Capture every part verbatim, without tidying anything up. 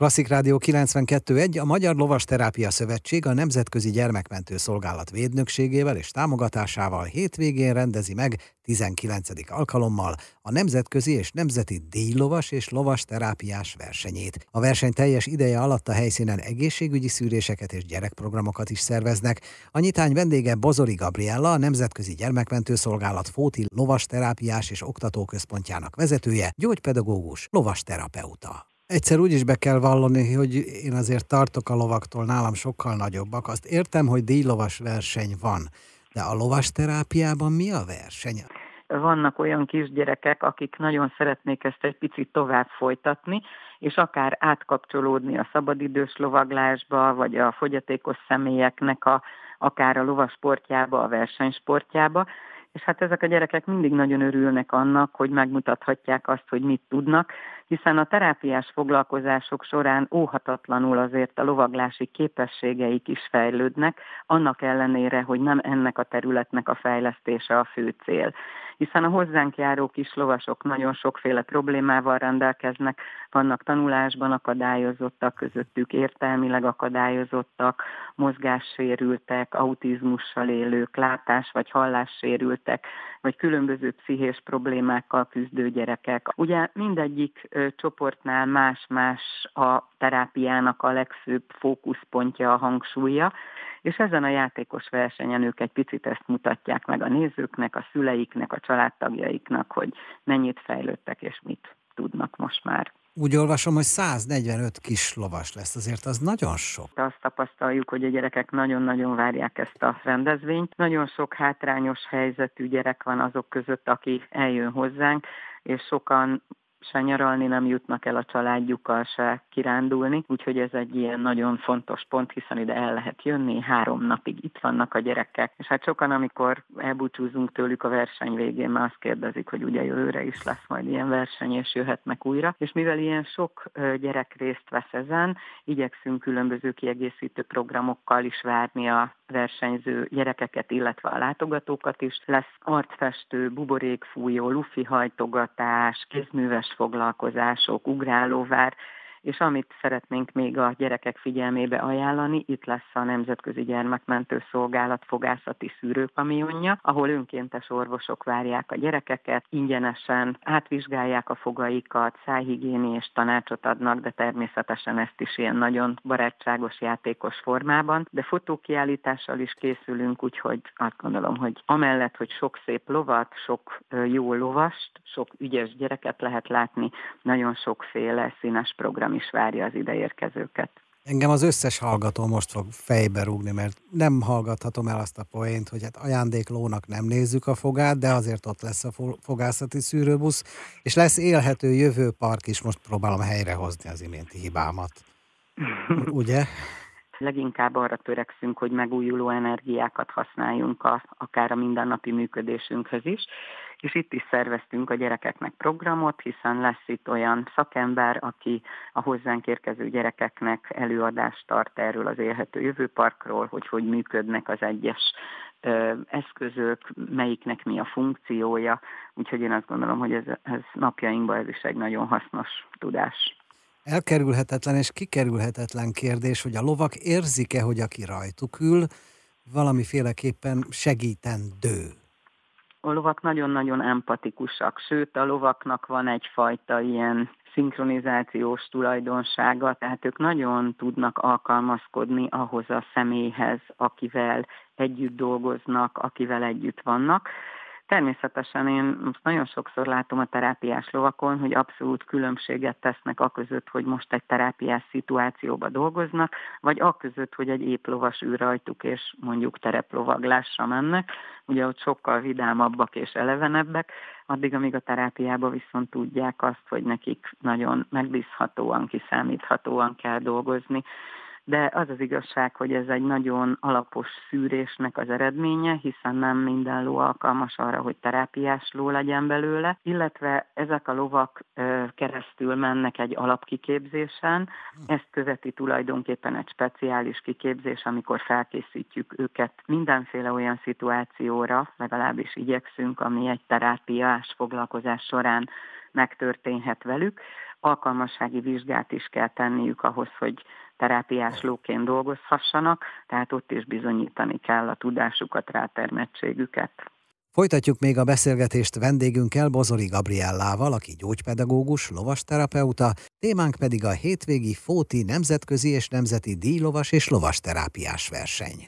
Klasszik Rádió kilencvenkettő egy, a Magyar Lovasterápia Szövetség a Nemzetközi Gyermekmentőszolgálat védnökségével és támogatásával hétvégén rendezi meg tizenkilencedik alkalommal a nemzetközi és nemzeti díjlovas és lovasterápiás versenyét. A verseny teljes ideje alatt a helyszínen egészségügyi szűréseket és gyerekprogramokat is szerveznek. A nyitány vendége Bozóri Gabriella, a Nemzetközi Gyermekmentőszolgálat Fóti Lovasterápiás és Oktatóközpontjának vezetője, gyógypedagógus, lovasterapeuta. Egyszer úgy is be kell vallani, hogy én azért tartok a lovaktól, nálam sokkal nagyobbak. Azt értem, hogy díjlovas verseny van, de a lovasterápiában mi a verseny? Vannak olyan kisgyerekek, akik nagyon szeretnék ezt egy picit tovább folytatni, és akár átkapcsolódni a szabadidős lovaglásba, vagy a fogyatékos személyeknek a, akár a lovasportjába, a versenysportjába. És hát ezek a gyerekek mindig nagyon örülnek annak, hogy megmutathatják azt, hogy mit tudnak, hiszen a terápiás foglalkozások során óhatatlanul azért a lovaglási képességeik is fejlődnek, annak ellenére, hogy nem ennek a területnek a fejlesztése a fő cél. Hiszen a hozzánk járó kis lovasok nagyon sokféle problémával rendelkeznek, vannak tanulásban akadályozottak, közöttük értelmileg akadályozottak, mozgássérültek, autizmussal élők, látás- vagy hallássérültek, vagy különböző pszichés problémákkal küzdő gyerekek. Ugye mindegyik ö, csoportnál más-más a terápiának a legfőbb fókuszpontja, a hangsúlya, és ezen a játékos versenyen ők egy picit ezt mutatják meg a nézőknek, a szüleiknek, a családtagjaiknak, hogy mennyit fejlődtek és mit tudnak most már. Úgy olvasom, hogy száznegyvenöt kis lovas lesz, azért az nagyon sok. Azt tapasztaljuk, hogy a gyerekek nagyon-nagyon várják ezt a rendezvényt. Nagyon sok hátrányos helyzetű gyerek van azok között, aki eljön hozzánk, és sokan se nyaralni nem jutnak el a családjukkal, se kirándulni, úgyhogy ez egy ilyen nagyon fontos pont, hiszen ide el lehet jönni, három napig itt vannak a gyerekek, és hát sokan, amikor elbúcsúzunk tőlük a verseny végén, már azt kérdezik, hogy ugye jövőre is lesz majd ilyen verseny, és jöhetnek újra, és mivel ilyen sok gyerek részt vesz ezen, igyekszünk különböző kiegészítő programokkal is várni a versenyző gyerekeket, illetve a látogatókat is. Lesz arcfestő, buborékfújó, lufihajtogatás, kézműves foglalkozások, ugrálóvár, és amit szeretnénk még a gyerekek figyelmébe ajánlani, itt lesz a Nemzetközi Gyermekmentőszolgálat fogászati szűrőkamionja, ahol önkéntes orvosok várják a gyerekeket, ingyenesen átvizsgálják a fogaikat, szájhigiéni és tanácsot adnak, de természetesen ezt is ilyen nagyon barátságos, játékos formában, de fotókiállítással is készülünk, úgyhogy azt gondolom, hogy amellett, hogy sok szép lovat, sok jó lovast, sok ügyes gyereket lehet látni, nagyon sokféle színes program is várja az ideérkezőket. Engem az összes hallgató most fog fejbe rúgni, mert nem hallgathatom el azt a poént, hogy hát ajándéklónak nem nézzük a fogát, de azért ott lesz a fogászati szűrőbusz, és lesz élhető jövőpark is, most próbálom helyrehozni az iménti hibámat. Ugye? Leginkább arra törekszünk, hogy megújuló energiákat használjunk a, akár a mindennapi működésünkhöz is, és itt is szerveztünk a gyerekeknek programot, hiszen lesz itt olyan szakember, aki a hozzánk érkező gyerekeknek előadást tart erről az élhető jövőparkról, hogy hogy működnek az egyes ö, eszközök, melyiknek mi a funkciója, úgyhogy én azt gondolom, hogy ez, ez napjainkban ez is egy nagyon hasznos tudás. Elkerülhetetlen és kikerülhetetlen kérdés, hogy a lovak érzik-e, hogy aki rajtuk ül, valamiféleképpen segítendő. A lovak nagyon-nagyon empatikusak, sőt a lovaknak van egyfajta ilyen szinkronizációs tulajdonsága, tehát ők nagyon tudnak alkalmazkodni ahhoz a személyhez, akivel együtt dolgoznak, akivel együtt vannak. Természetesen én most nagyon sokszor látom a terápiás lovakon, hogy abszolút különbséget tesznek aközött, hogy most egy terápiás szituációba dolgoznak, vagy aközött, hogy egy épp lovas ül rajtuk, és mondjuk tereplovaglásra mennek. Ugye ott sokkal vidámabbak és elevenebbek, addig, amíg a terápiába viszont tudják azt, hogy nekik nagyon megbízhatóan, kiszámíthatóan kell dolgozni. De az az igazság, hogy ez egy nagyon alapos szűrésnek az eredménye, hiszen nem minden ló alkalmas arra, hogy terápiás ló legyen belőle, illetve ezek a lovak keresztül mennek egy alapkiképzésen, ezt követi tulajdonképpen egy speciális kiképzés, amikor felkészítjük őket mindenféle olyan szituációra, legalábbis igyekszünk, ami egy terápiás foglalkozás során megtörténhet velük, alkalmassági vizsgát is kell tenniük ahhoz, hogy terápiás lóként dolgozhassanak, tehát ott is bizonyítani kell a tudásukat, rátermettségüket. Folytatjuk még a beszélgetést vendégünkkel, Bozóri Gabriellával, aki gyógypedagógus, lovasterapeuta, témánk pedig a hétvégi Fóti nemzetközi és nemzeti díjlovas és lovasterápiás verseny.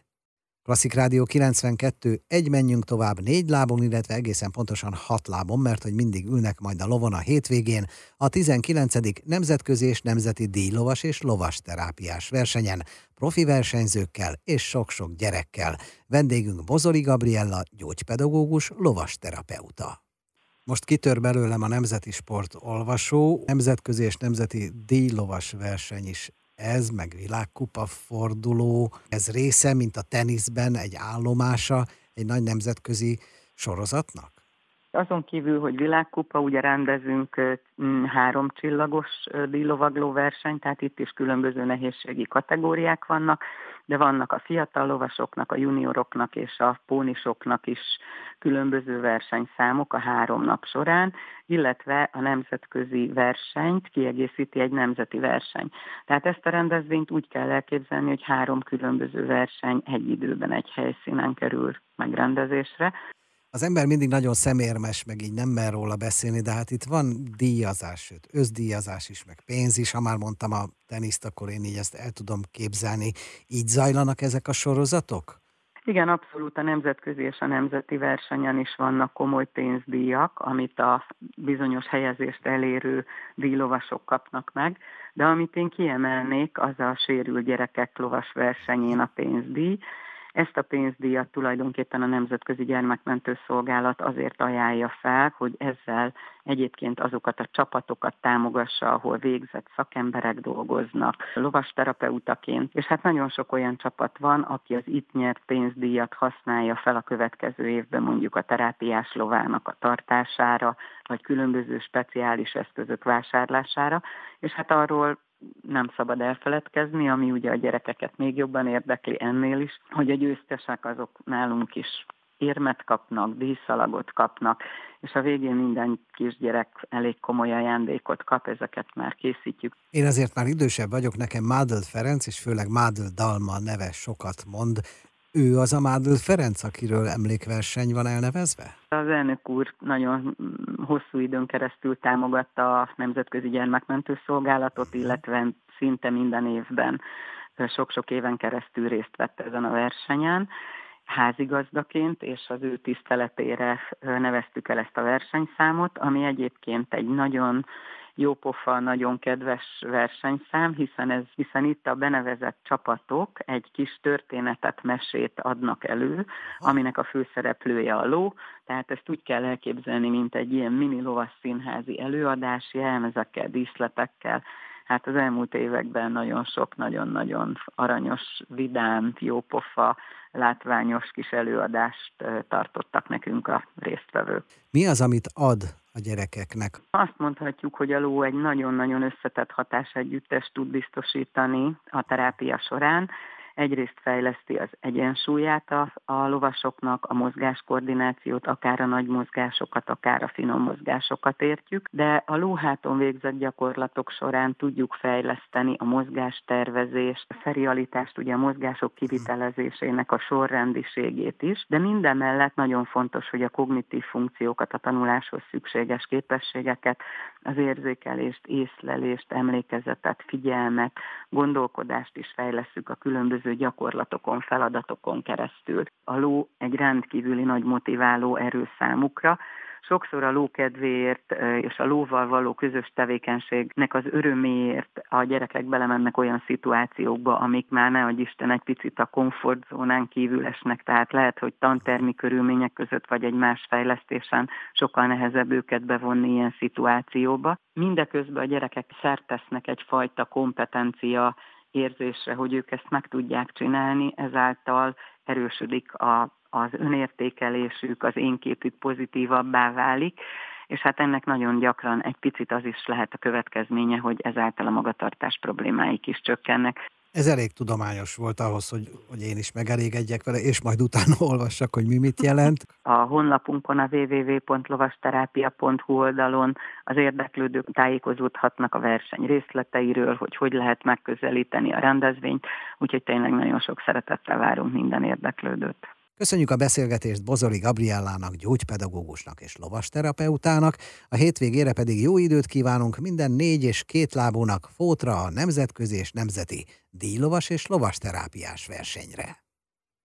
Klasszik Rádió kilencvenkettő egy, menjünk tovább négy lábon, illetve egészen pontosan hat lábon, mert hogy mindig ülnek majd a lovon a hétvégén, a tizenkilencedik nemzetközi és nemzeti díjlovas és lovasterápiás versenyen, profi versenyzőkkel és sok-sok gyerekkel. Vendégünk Bozóri Gabriella, gyógypedagógus, lovasterapeuta. Most kitör belőlem a nemzeti sportolvasó, nemzetközi és nemzeti díjlovas verseny is. Ez meg világkupa forduló, ez része, mint a teniszben egy állomása egy nagy nemzetközi sorozatnak? Azon kívül, hogy világkupa, ugye rendezünk három csillagos díjlovagló versenyt, tehát itt is különböző nehézségi kategóriák vannak, de vannak a fiatal lovasoknak, a junioroknak és a pónisoknak is különböző versenyszámok a három nap során, illetve a nemzetközi versenyt kiegészíti egy nemzeti verseny. Tehát ezt a rendezvényt úgy kell elképzelni, hogy három különböző verseny egy időben, egy helyszínen kerül megrendezésre. Az ember mindig nagyon szemérmes, meg így nem mer róla beszélni, de hát itt van díjazás, sőt, özdíjazás is, meg pénz is. Ha már mondtam a teniszt, akkor én így ezt el tudom képzelni. Így zajlanak ezek a sorozatok? Igen, abszolút a nemzetközi és a nemzeti versenyen is vannak komoly pénzdíjak, amit a bizonyos helyezést elérő díjlovasok kapnak meg, de amit én kiemelnék, az a sérült gyerekek lovas versenyén a pénzdíj. Ezt a pénzdíjat tulajdonképpen a Nemzetközi Gyermekmentőszolgálat azért ajánlja fel, hogy ezzel egyébként azokat a csapatokat támogassa, ahol végzett szakemberek dolgoznak lovasterapeutaként, és hát nagyon sok olyan csapat van, aki az itt nyert pénzdíjat használja fel a következő évben mondjuk a terápiás lovának a tartására, vagy különböző speciális eszközök vásárlására, és hát arról nem szabad elfeledkezni, ami ugye a gyerekeket még jobban érdekli ennél is, hogy a győztesek azok nálunk is érmet kapnak, díjszalagot kapnak, és a végén minden kisgyerek elég komoly ajándékot kap, ezeket már készítjük. Én azért már idősebb vagyok, nekem Mádl Ferenc, és főleg Mádl Dalma neve sokat mond. Ő az a Mádl Ferenc, akiről emlékverseny van elnevezve? Az elnök úr nagyon hosszú időn keresztül támogatta a Nemzetközi Gyermekmentőszolgálatot, illetve szinte minden évben, sok-sok éven keresztül részt vett ezen a versenyen, házigazdaként, és az ő tiszteletére neveztük el ezt a versenyszámot, ami egyébként egy nagyon jópofa, nagyon kedves versenyszám, hiszen, ez, hiszen itt a benevezett csapatok egy kis történetet, mesét adnak elő, aminek a főszereplője a ló, tehát ezt úgy kell elképzelni, mint egy ilyen mini lovas színházi előadás, jelmezekkel, díszletekkel. Hát az elmúlt években nagyon sok, nagyon-nagyon aranyos, vidám, jópofa, látványos kis előadást tartottak nekünk a résztvevők. Mi az, amit ad a gyerekeknek? Azt mondhatjuk, hogy a ló egy nagyon-nagyon összetett hatásegyüttest tud biztosítani a terápia során. Egyrészt fejleszti az egyensúlyát a, a lovasoknak, a mozgáskoordinációt, akár a nagy mozgásokat, akár a finom mozgásokat értjük, de a lóháton végzett gyakorlatok során tudjuk fejleszteni a mozgástervezést, a szerialitást, ugye a mozgások kivitelezésének a sorrendiségét is, de mindemellett nagyon fontos, hogy a kognitív funkciókat, a tanuláshoz szükséges képességeket, az érzékelést, észlelést, emlékezetet, figyelmet, gondolkodást is fejlesszük a különböző gyakorlatokon, feladatokon keresztül. A ló egy rendkívüli nagy motiváló erő számukra. Sokszor a lókedvéért és a lóval való közös tevékenységnek az öröméért a gyerekek belemennek olyan szituációkba, amik már nehogy Isten egy picit a komfortzónán kívül esnek, tehát lehet, hogy tantermi körülmények között vagy egy más fejlesztésen sokkal nehezebb őket bevonni ilyen szituációba. Mindeközben a gyerekek szert tesznek egyfajta kompetencia érzésre, hogy ők ezt meg tudják csinálni, ezáltal erősödik a, az önértékelésük, az énképük pozitívabbá válik, és hát ennek nagyon gyakran egy picit az is lehet a következménye, hogy ezáltal a magatartás problémáik is csökkennek. Ez elég tudományos volt ahhoz, hogy, hogy én is megelégedjek vele, és majd utána olvassak, hogy mi mit jelent. A honlapunkon, a double-u double-u double-u pont lovasterápia pont hu oldalon az érdeklődők tájékozódhatnak a verseny részleteiről, hogy hogy lehet megközelíteni a rendezvényt, úgyhogy tényleg nagyon sok szeretettel várunk minden érdeklődőt. Köszönjük a beszélgetést Bozóri Gabriellának, gyógypedagógusnak és lovasterapeutának, a hétvégére pedig jó időt kívánunk minden négy és két lábúnak Fótra a nemzetközi és nemzeti díjlovas és lovasterápiás versenyre.